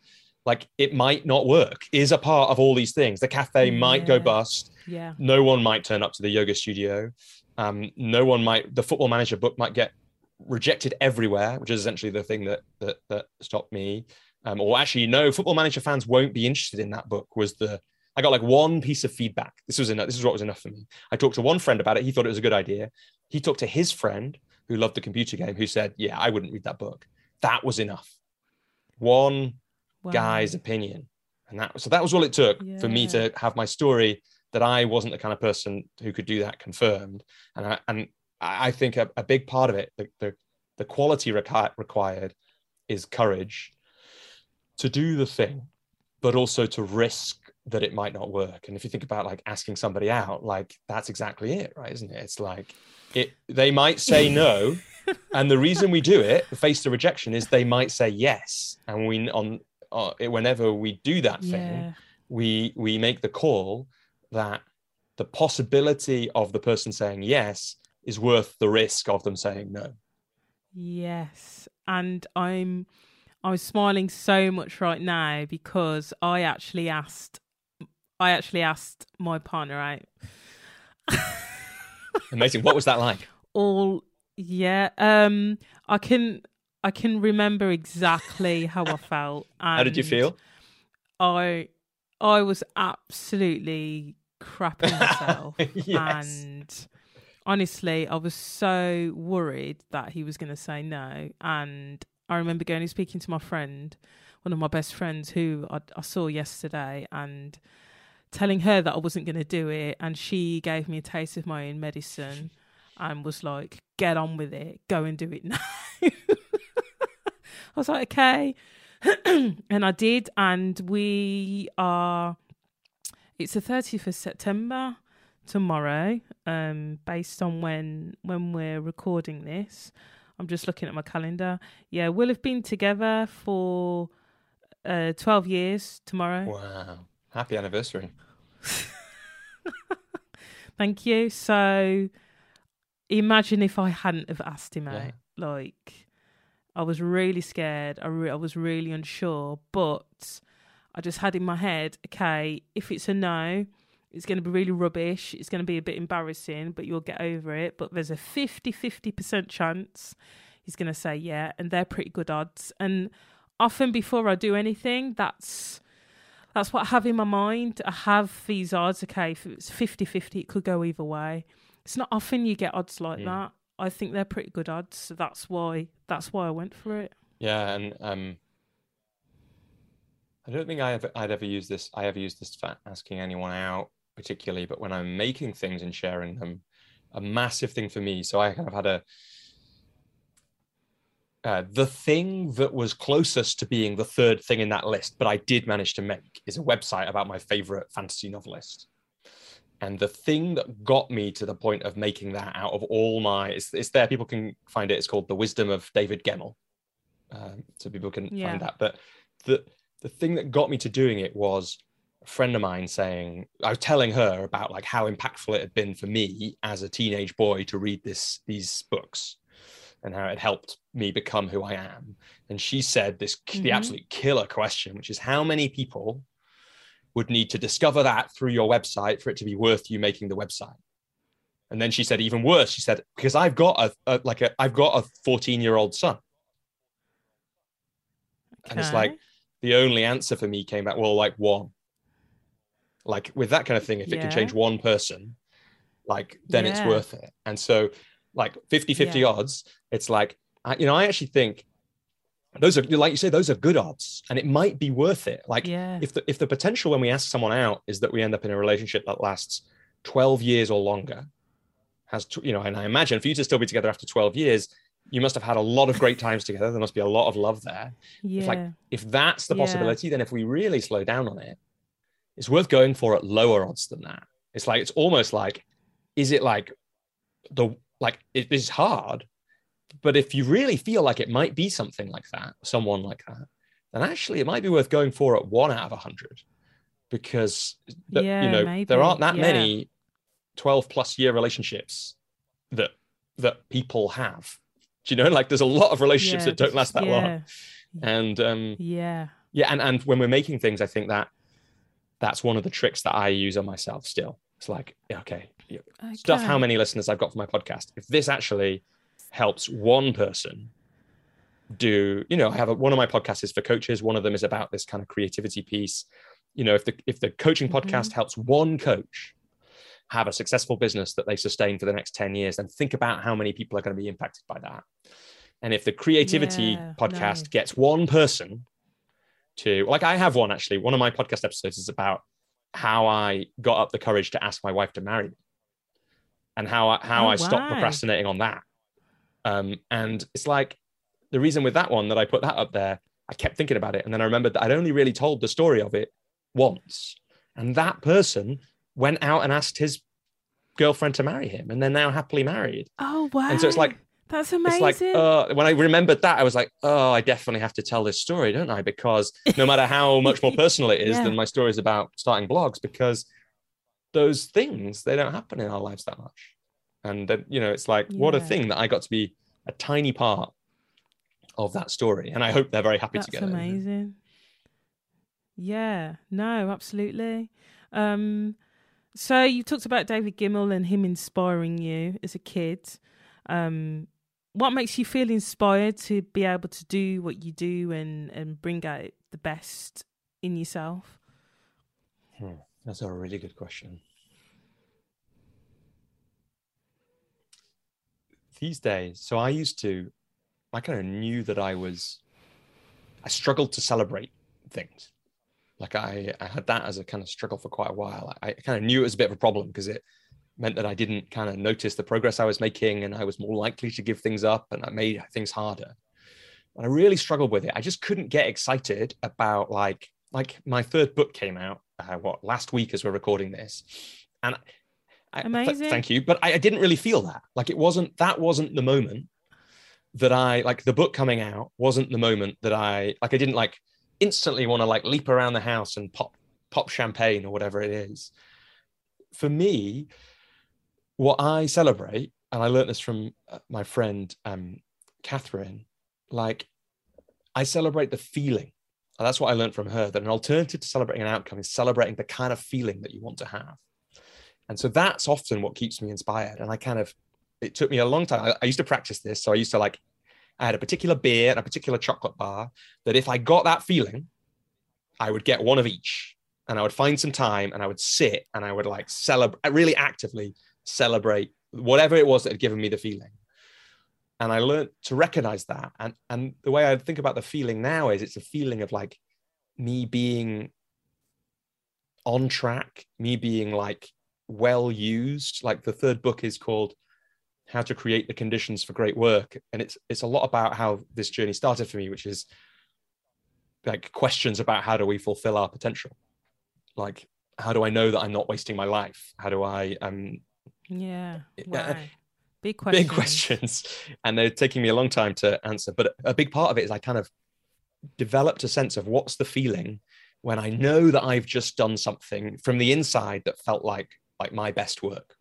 like it might not work is a part of all these things. The cafe might yeah. go bust. Yeah. No one might turn up to the yoga studio. Um, no one might, the Football Manager book might get rejected everywhere, which is essentially the thing that, that, that stopped me. Um, or actually, no, Football Manager fans won't be interested in that book was the, I got like one piece of feedback. This was enough. This is what was enough for me. I talked to one friend about it. He thought it was a good idea. He talked to his friend who loved the computer game, who said, yeah, I wouldn't read that book. That was enough. One wow. guy's opinion. And that, so that was all it took yeah. for me to have my story that I wasn't the kind of person who could do that confirmed. And I, and I think a, a big part of it, the, the, the quality requ- required is courage to do the thing, but also to risk that it might not work. And if you think about like asking somebody out, like that's exactly it, right? Isn't it? It's like it, they might say no. And the reason we do it, face the rejection, is they might say yes. And we on uh, whenever we do that thing, yeah. we we make the call that the possibility of the person saying yes is worth the risk of them saying no. Yes. And I'm I'm smiling so much right now because I actually asked I actually asked my partner out. Amazing. What was that like? All, yeah. Um, I can, I can remember exactly how I felt. And how did you feel? I, I was absolutely crapping myself. Yes. And honestly, I was so worried that he was going to say no. And I remember going and speaking to my friend, one of my best friends who I, I saw yesterday, and telling her that I wasn't going to do it, and she gave me a taste of my own medicine and was like, get on with it, go and do it now. I was like, okay. And I did, and we are, it's the thirtieth of September tomorrow, um, based on when when we're recording this. I'm just looking at my calendar. Yeah, we'll have been together for uh, twelve years tomorrow. Wow. Happy anniversary. Thank you. So imagine if I hadn't have asked him out. Yeah. Like I was really scared. I, re- I was really unsure, but I just had in my head, okay, if it's a no, it's going to be really rubbish. It's going to be a bit embarrassing, but you'll get over it. But there's a fifty-fifty percent chance he's going to say yeah. And they're pretty good odds. And often before I do anything, that's... That's what I have in my mind. I have these odds. Okay, if it's fifty-fifty, it could go either way. It's not often you get odds like mm. that. I think they're pretty good odds. So that's why that's why I went for it. Yeah, and um, I don't think I ever, I'd ever used this. I ever used this for asking anyone out particularly, but when I'm making things and sharing them, a massive thing for me. So I kind of had a Uh, the thing that was closest to being the third thing in that list, but I did manage to make, is a website about my favorite fantasy novelist. And the thing that got me to the point of making that out of all my, it's, it's there, people can find it. It's called The Wisdom of David Gemmell. Um, so people can yeah. find that. But the, the thing that got me to doing it was a friend of mine saying, I was telling her about like how impactful it had been for me as a teenage boy to read this, these books, and how it helped me become who I am. And she said this, mm-hmm. the absolute killer question, which is how many people would need to discover that through your website for it to be worth you making the website? And then she said, even worse, she said, because I've got a, a like a, I've got a fourteen year old son. Okay. And it's like, the only answer for me came back, well, like one, like with that kind of thing, if yeah. it can change one person, like then yeah. it's worth it. And so, like fifty fifty yeah. odds. It's like, I, you know, I actually think those are, like you say, those are good odds, and it might be worth it. Like yeah. if the, if the potential when we ask someone out is that we end up in a relationship that lasts twelve years or longer, has, you know, and I imagine for you to still be together after twelve years, you must have had a lot of great times together. There must be a lot of love there. Yeah. If, like, if that's the possibility, yeah. then if we really slow down on it, it's worth going for at lower odds than that. It's like, it's almost like, is it like the, like it is hard, but if you really feel like it might be something like that, someone like that, then actually it might be worth going for at one out of a hundred, because the, yeah, you know, maybe. There aren't that yeah. many twelve plus year relationships that, that people have. Do you know, like there's a lot of relationships yeah, that don't last that yeah. long. And um, yeah. Yeah. And, and when we're making things, I think that that's one of the tricks that I use on myself still. It's like, okay, yeah, okay. stuff how many listeners I've got for my podcast. If this actually helps one person do, you know, I have a, one of my podcasts is for coaches. One of them is about this kind of creativity piece. You know, if the, if the coaching mm-hmm. podcast helps one coach have a successful business that they sustain for the next ten years, then think about how many people are going to be impacted by that. And if the creativity yeah, podcast no. gets one person to, like I have one, actually, one of my podcast episodes is about how I got up the courage to ask my wife to marry me and how I, how oh, I stopped procrastinating on that. Um, and it's like the reason with that one that I put that up there, I kept thinking about it. And then I remembered that I'd only really told the story of it once. And that person went out and asked his girlfriend to marry him, and they're now happily married. Oh, wow. And so it's like, that's amazing. It's like, uh, when I remembered that, I was like, oh, I definitely have to tell this story, don't I? Because no matter how much more personal it is yeah. than my stories about starting blogs, because those things, they don't happen in our lives that much. And, uh, you know, it's like, yeah. what a thing that I got to be a tiny part of that story. And I hope they're very happy that's together. That's amazing. Yeah, no, absolutely. Um, So you talked about David Gemmell and him inspiring you as a kid. Um, what makes you feel inspired to be able to do what you do and, and bring out the best in yourself? Hmm. That's a really good question. These days, so I used to, I kind of knew that I was, I struggled to celebrate things. Like I, I had that as a kind of struggle for quite a while. I, I kind of knew it was a bit of a problem because it meant that I didn't kind of notice the progress I was making, and I was more likely to give things up, and I made things harder. And I really struggled with it. I just couldn't get excited about like, like my third book came out, uh, what, last week as we're recording this. And I, Amazing. Th- thank you. But I, I didn't really feel that. Like it wasn't, that wasn't the moment that I, like the book coming out wasn't the moment that I, like I didn't like, instantly want to like leap around the house and pop pop champagne or whatever it is. For me, what I celebrate, and I learned this from my friend um, Catherine, like I celebrate the feeling. And that's what I learned from her, that an alternative to celebrating an outcome is celebrating the kind of feeling that you want to have. And so that's often what keeps me inspired. And I kind of, it took me a long time. I, I used to practice this. So I used to like, I had a particular beer and a particular chocolate bar that if I got that feeling, I would get one of each, and I would find some time and I would sit and I would like celebrate, really actively celebrate whatever it was that had given me the feeling. And I learned to recognize that. And, and the way I think about the feeling now is it's a feeling of like me being on track, me being like well used. Like the third book is called How to Create the Conditions for Great Work. And it's it's a lot about how this journey started for me, which is like questions about how do we fulfill our potential? Like, how do I know that I'm not wasting my life? How do I... um Yeah, wow. uh, big questions. Big questions. And they're taking me a long time to answer. But a big part of it is I kind of developed a sense of what's the feeling when I know that I've just done something from the inside that felt like like my best work.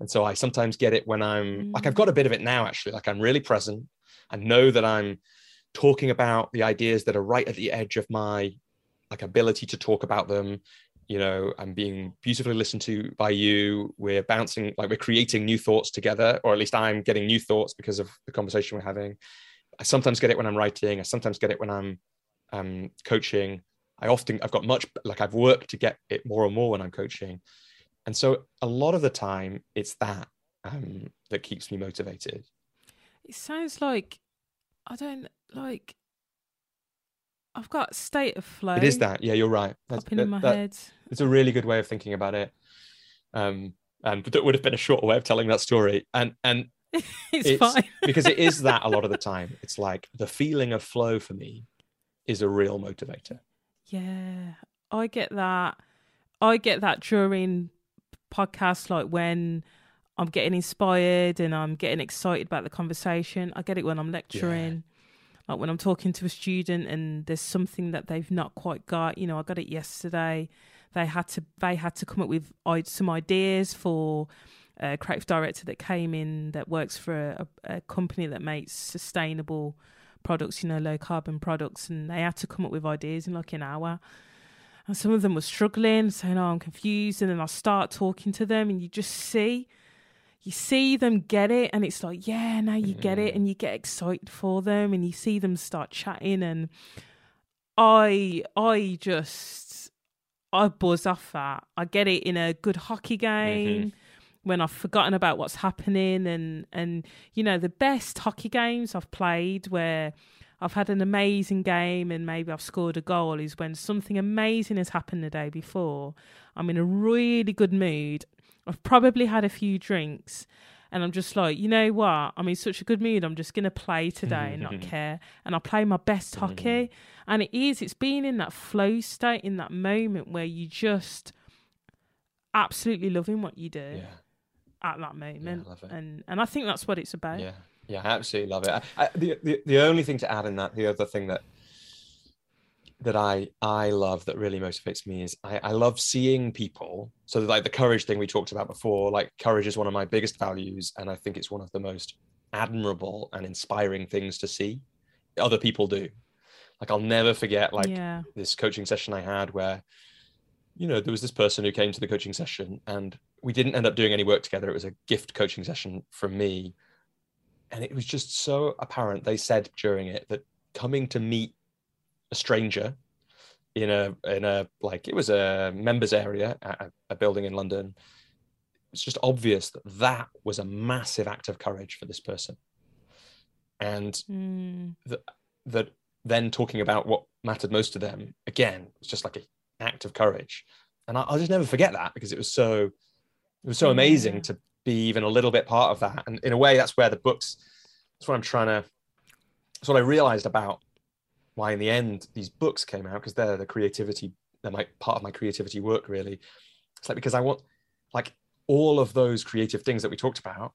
And so I sometimes get it when I'm like, I've got a bit of it now, actually, like I'm really present. I know that I'm talking about the ideas that are right at the edge of my like ability to talk about them. You know, I'm being beautifully listened to by you. We're bouncing, like we're creating new thoughts together, or at least I'm getting new thoughts because of the conversation we're having. I sometimes get it when I'm writing. I sometimes get it when I'm um, coaching. I often, I've got much, like I've worked to get it more and more when I'm coaching. And so a lot of the time it's that um, that keeps me motivated. It sounds like, I don't, like, I've got state of flow. It is that. Yeah, you're right. That's, popping that, in my that, head. It's a really good way of thinking about it. Um, and that would have been a shorter way of telling that story. And, and it's, it's fine. Because it is that a lot of the time. It's like the feeling of flow for me is a real motivator. Yeah, I get that. I get that during podcasts, like when I'm getting inspired and I'm getting excited about the conversation. I get it when I'm lecturing, yeah. Like when I'm talking to a student and there's something that they've not quite got. You know, I got it yesterday. They had to they had to come up with some ideas for a creative director that came in that works for a, a company that makes sustainable products, you know, low carbon products, and they had to come up with ideas in like an hour. And some of them were struggling, saying, "Oh, I'm confused." And then I start talking to them, and you just see, you see them get it, and it's like, yeah, now you mm-hmm. get it, and you get excited for them, and you see them start chatting, and I, I just, I buzz off that. I get it in a good hockey game. Mm-hmm. When I've forgotten about what's happening, and, and, you know, the best hockey games I've played where I've had an amazing game and maybe I've scored a goal is when something amazing has happened the day before. I'm in a really good mood. I've probably had a few drinks and I'm just like, you know what? I'm in such a good mood. I'm just going to play today and not care. And I play my best hockey. And it is, it's being in that flow state, in that moment where you just absolutely loving what you do. Yeah. At that moment, yeah, and and I think that's what it's about. Yeah, yeah, I absolutely love it. I, I, the, the the only thing to add in that, the other thing that that I I love that really motivates me is I, I love seeing people. So like the courage thing we talked about before, like courage is one of my biggest values, and I think it's one of the most admirable and inspiring things to see other people do. Like I'll never forget, like yeah. this coaching session I had where, you know, there was this person who came to the coaching session and we didn't end up doing any work together. It was a gift coaching session from me. And it was just so apparent. They said during it that coming to meet a stranger in a, in a, like it was a members area at a, a building in London. It's just obvious that that was a massive act of courage for this person. And mm. that the, then talking about what mattered most to them, again, it's just like an act of courage. And I, I'll just never forget that because it was so, it was so amazing yeah. to be even a little bit part of that. And in a way, that's where the books, that's what I'm trying to, that's what I realized about why in the end these books came out, because they're the creativity, they're my, part of my creativity work, really. It's like, because I want, like all of those creative things that we talked about,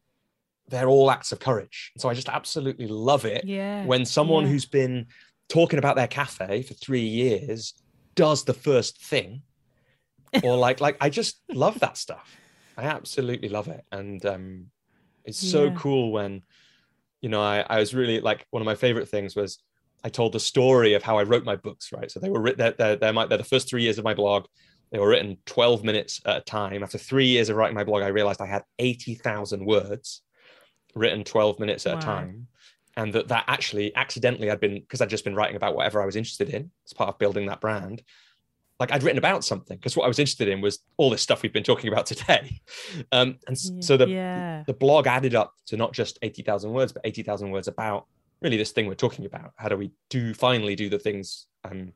they're all acts of courage. So I just absolutely love it yeah. when someone yeah. who's been talking about their cafe for three years does the first thing or like, like I just love that stuff. I absolutely love it. And um, it's so yeah. cool when, you know, I, I was really like, one of my favorite things was I told the story of how I wrote my books, right? So they were written, they're, they're, my, they're the first three years of my blog. They were written twelve minutes at a time. After three years of writing my blog, I realized I had eighty thousand words written twelve minutes at wow. a time. And that that actually accidentally I'd been, because I'd just been writing about whatever I was interested in as part of building that brand. Like I'd written about something because what I was interested in was all this stuff we've been talking about today. Um, and so the, yeah. the blog added up to not just eighty thousand words, but eighty thousand words about really this thing we're talking about. How do we do finally do the things um,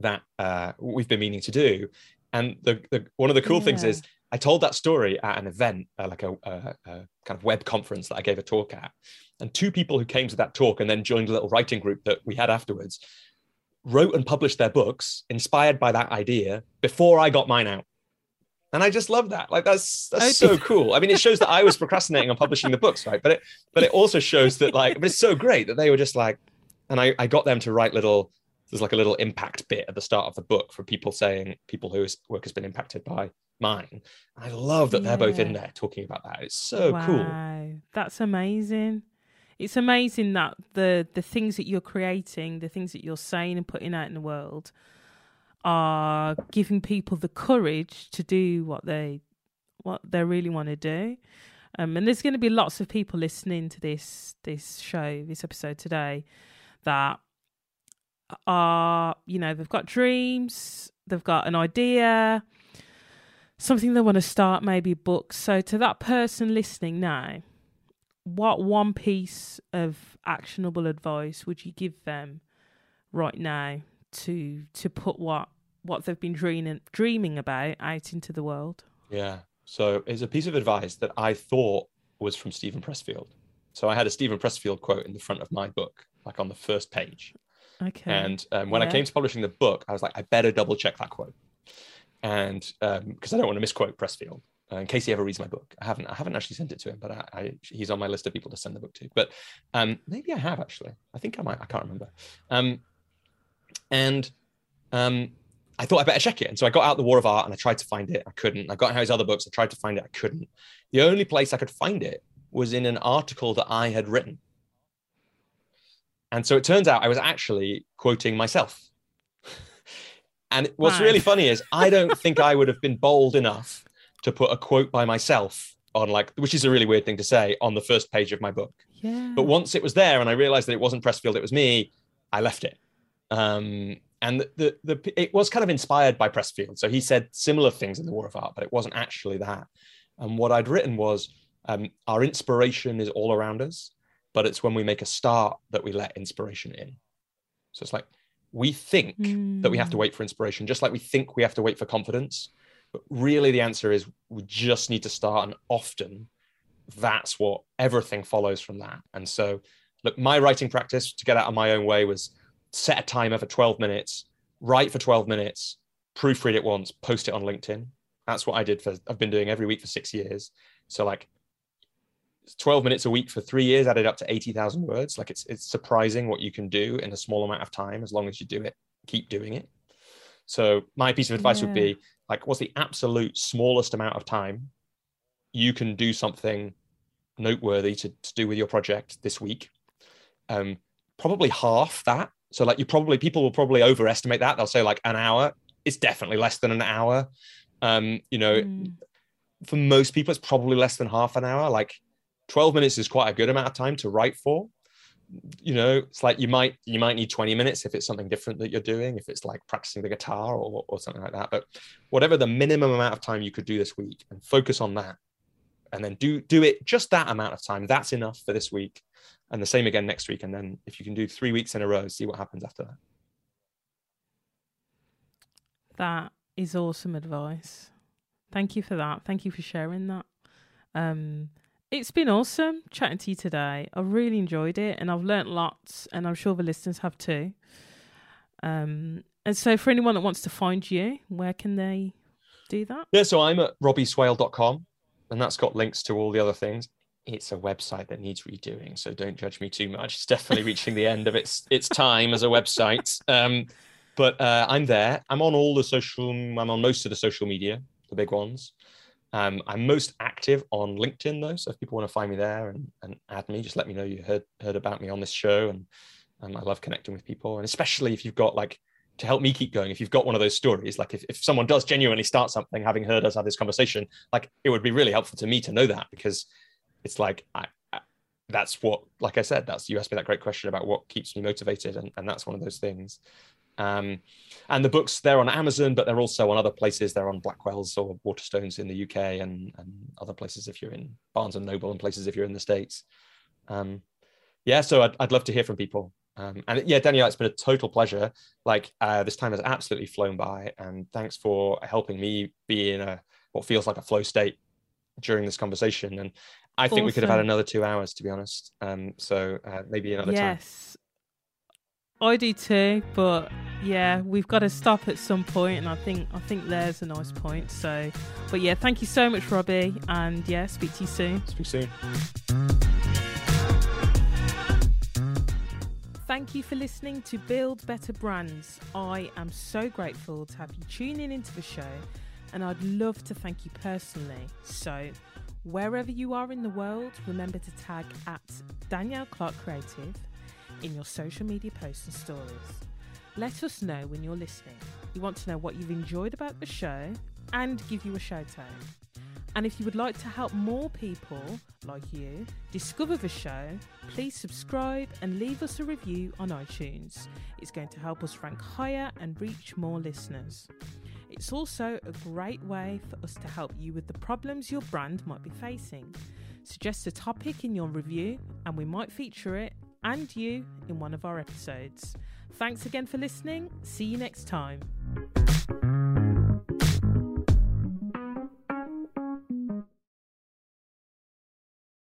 that uh, we've been meaning to do? And the, the one of the cool yeah. things is I told that story at an event, uh, like a, a, a kind of web conference that I gave a talk at. And two people who came to that talk and then joined a little writing group that we had afterwards wrote and published their books inspired by that idea before I got mine out. And I just love that. Like that's that's so cool. I mean, it shows that I was procrastinating on publishing the books, right? But it but it also shows that like, but it's so great that they were just like, and I, I got them to write little, there's like a little impact bit at the start of the book for people saying, people whose work has been impacted by mine. And I love that yeah. they're both in there talking about that. It's so wow. cool. That's amazing. It's amazing that the, the things that you're creating, the things that you're saying and putting out in the world are giving people the courage to do what they what they really want to do. Um, and there's going to be lots of people listening to this this show, this episode today, that are, you know, they've got dreams, they've got an idea, something they want to start, maybe books. So to that person listening now, what one piece of actionable advice would you give them right now to to put what what they've been dreaming dreaming about out into the world? Yeah. So it's a piece of advice that I thought was from Stephen Pressfield. So I had a Stephen Pressfield quote in the front of my book, like on the first page. Okay. And um, when yeah. I came to publishing the book, I was like, I better double check that quote, and because um, I don't want to misquote Pressfield. Uh, in case he ever reads my book. I haven't I haven't actually sent it to him, but I, I, he's on my list of people to send the book to. But um, maybe I have, actually. I think I might. I can't remember. Um, and um, I thought I better check it. And so I got out The War of Art and I tried to find it. I couldn't. I got out his other books. I tried to find it. I couldn't. The only place I could find it was in an article that I had written. And so it turns out I was actually quoting myself. And what's Hi. really funny is I don't think I would have been bold enough to put a quote by myself on, like, which is a really weird thing to say, on the first page of my book. Yeah. But once it was there and I realized that it wasn't Pressfield, it was me, I left it. Um, and the, the the it was kind of inspired by Pressfield. So he said similar things in The War of Art, but it wasn't actually that. And what I'd written was, um, our inspiration is all around us, but it's when we make a start that we let inspiration in. So it's like, we think mm. that we have to wait for inspiration, just like we think we have to wait for confidence. But really the answer is we just need to start, and often that's what everything follows from that. And so, look, my writing practice to get out of my own way was set a timer for twelve minutes, write for twelve minutes, proofread it once, post it on LinkedIn. That's what I did for, I've been doing every week for six years. So like twelve minutes a week for three years added up to eighty thousand words. Like it's it's surprising what you can do in a small amount of time, as long as you do it, keep doing it. So my piece of advice yeah. would be, like, what's the absolute smallest amount of time you can do something noteworthy to, to do with your project this week? Um, probably half that. So like you probably, people will probably overestimate that. They'll say like an hour. It's definitely less than an hour. Um, you know, mm. for most people, it's probably less than half an hour. Like twelve minutes is quite a good amount of time to write for. You know, it's like you might you might need twenty minutes if it's something different that you're doing, if it's like practicing the guitar or or something like that. But whatever the minimum amount of time you could do this week, and focus on that, and then do do it just that amount of time. That's enough for this week, and the same again next week. And then if you can do three weeks in a row, see what happens after that. That is awesome advice. Thank you for that. Thank you for sharing that. Um, It's been awesome chatting to you today. I've really enjoyed it, and I've learnt lots, and I'm sure the listeners have too. Um, and so for anyone that wants to find you, where can they do that? Yeah, so I'm at robbie swale dot com, and that's got links to all the other things. It's a website that needs redoing, so don't judge me too much. It's definitely reaching the end of its its time as a website. Um, but uh, I'm there. I'm on all the social, I'm on most of the social media, the big ones. Um, I'm most active on LinkedIn, though, so if people want to find me there and, and add me, just let me know you heard heard about me on this show, and um, I love connecting with people, and especially if you've got, like, to help me keep going, if you've got one of those stories, like if, if someone does genuinely start something, having heard us have this conversation, like, it would be really helpful to me to know that, because it's like, I, I that's what, like I said, that's, you asked me that great question about what keeps me motivated, and, and that's one of those things. Um, and the books, they're on Amazon, but they're also on other places. They're on Blackwell's or Waterstones in the U K, and, and other places if you're in Barnes and Noble, and places if you're in the States. Um, yeah, so I'd, I'd love to hear from people. Um, and yeah, Danielle, it's been a total pleasure. Like uh, this time has absolutely flown by, and thanks for helping me be in a what feels like a flow state during this conversation. And I think awesome. we could have had another two hours, to be honest. Um, so uh, maybe another yes. time. Yes. I do too, but yeah, we've got to stop at some point, and I think I think there's a nice point. So, but yeah, thank you so much, Robbie, and yeah, speak to you soon. Speak soon. Thank you for listening to Build Better Brands. I am so grateful to have you tuning into the show, and I'd love to thank you personally. So, wherever you are in the world, remember to tag at Danielle Clark Creative in your social media posts and stories. Let us know when you're listening. We want to know what you've enjoyed about the show and give you a shout out. And if you would like to help more people like you discover the show, please subscribe and leave us a review on iTunes. It's going to help us rank higher and reach more listeners. It's also a great way for us to help you with the problems your brand might be facing. Suggest a topic in your review and we might feature it and you in one of our episodes. Thanks again for listening. See you next time.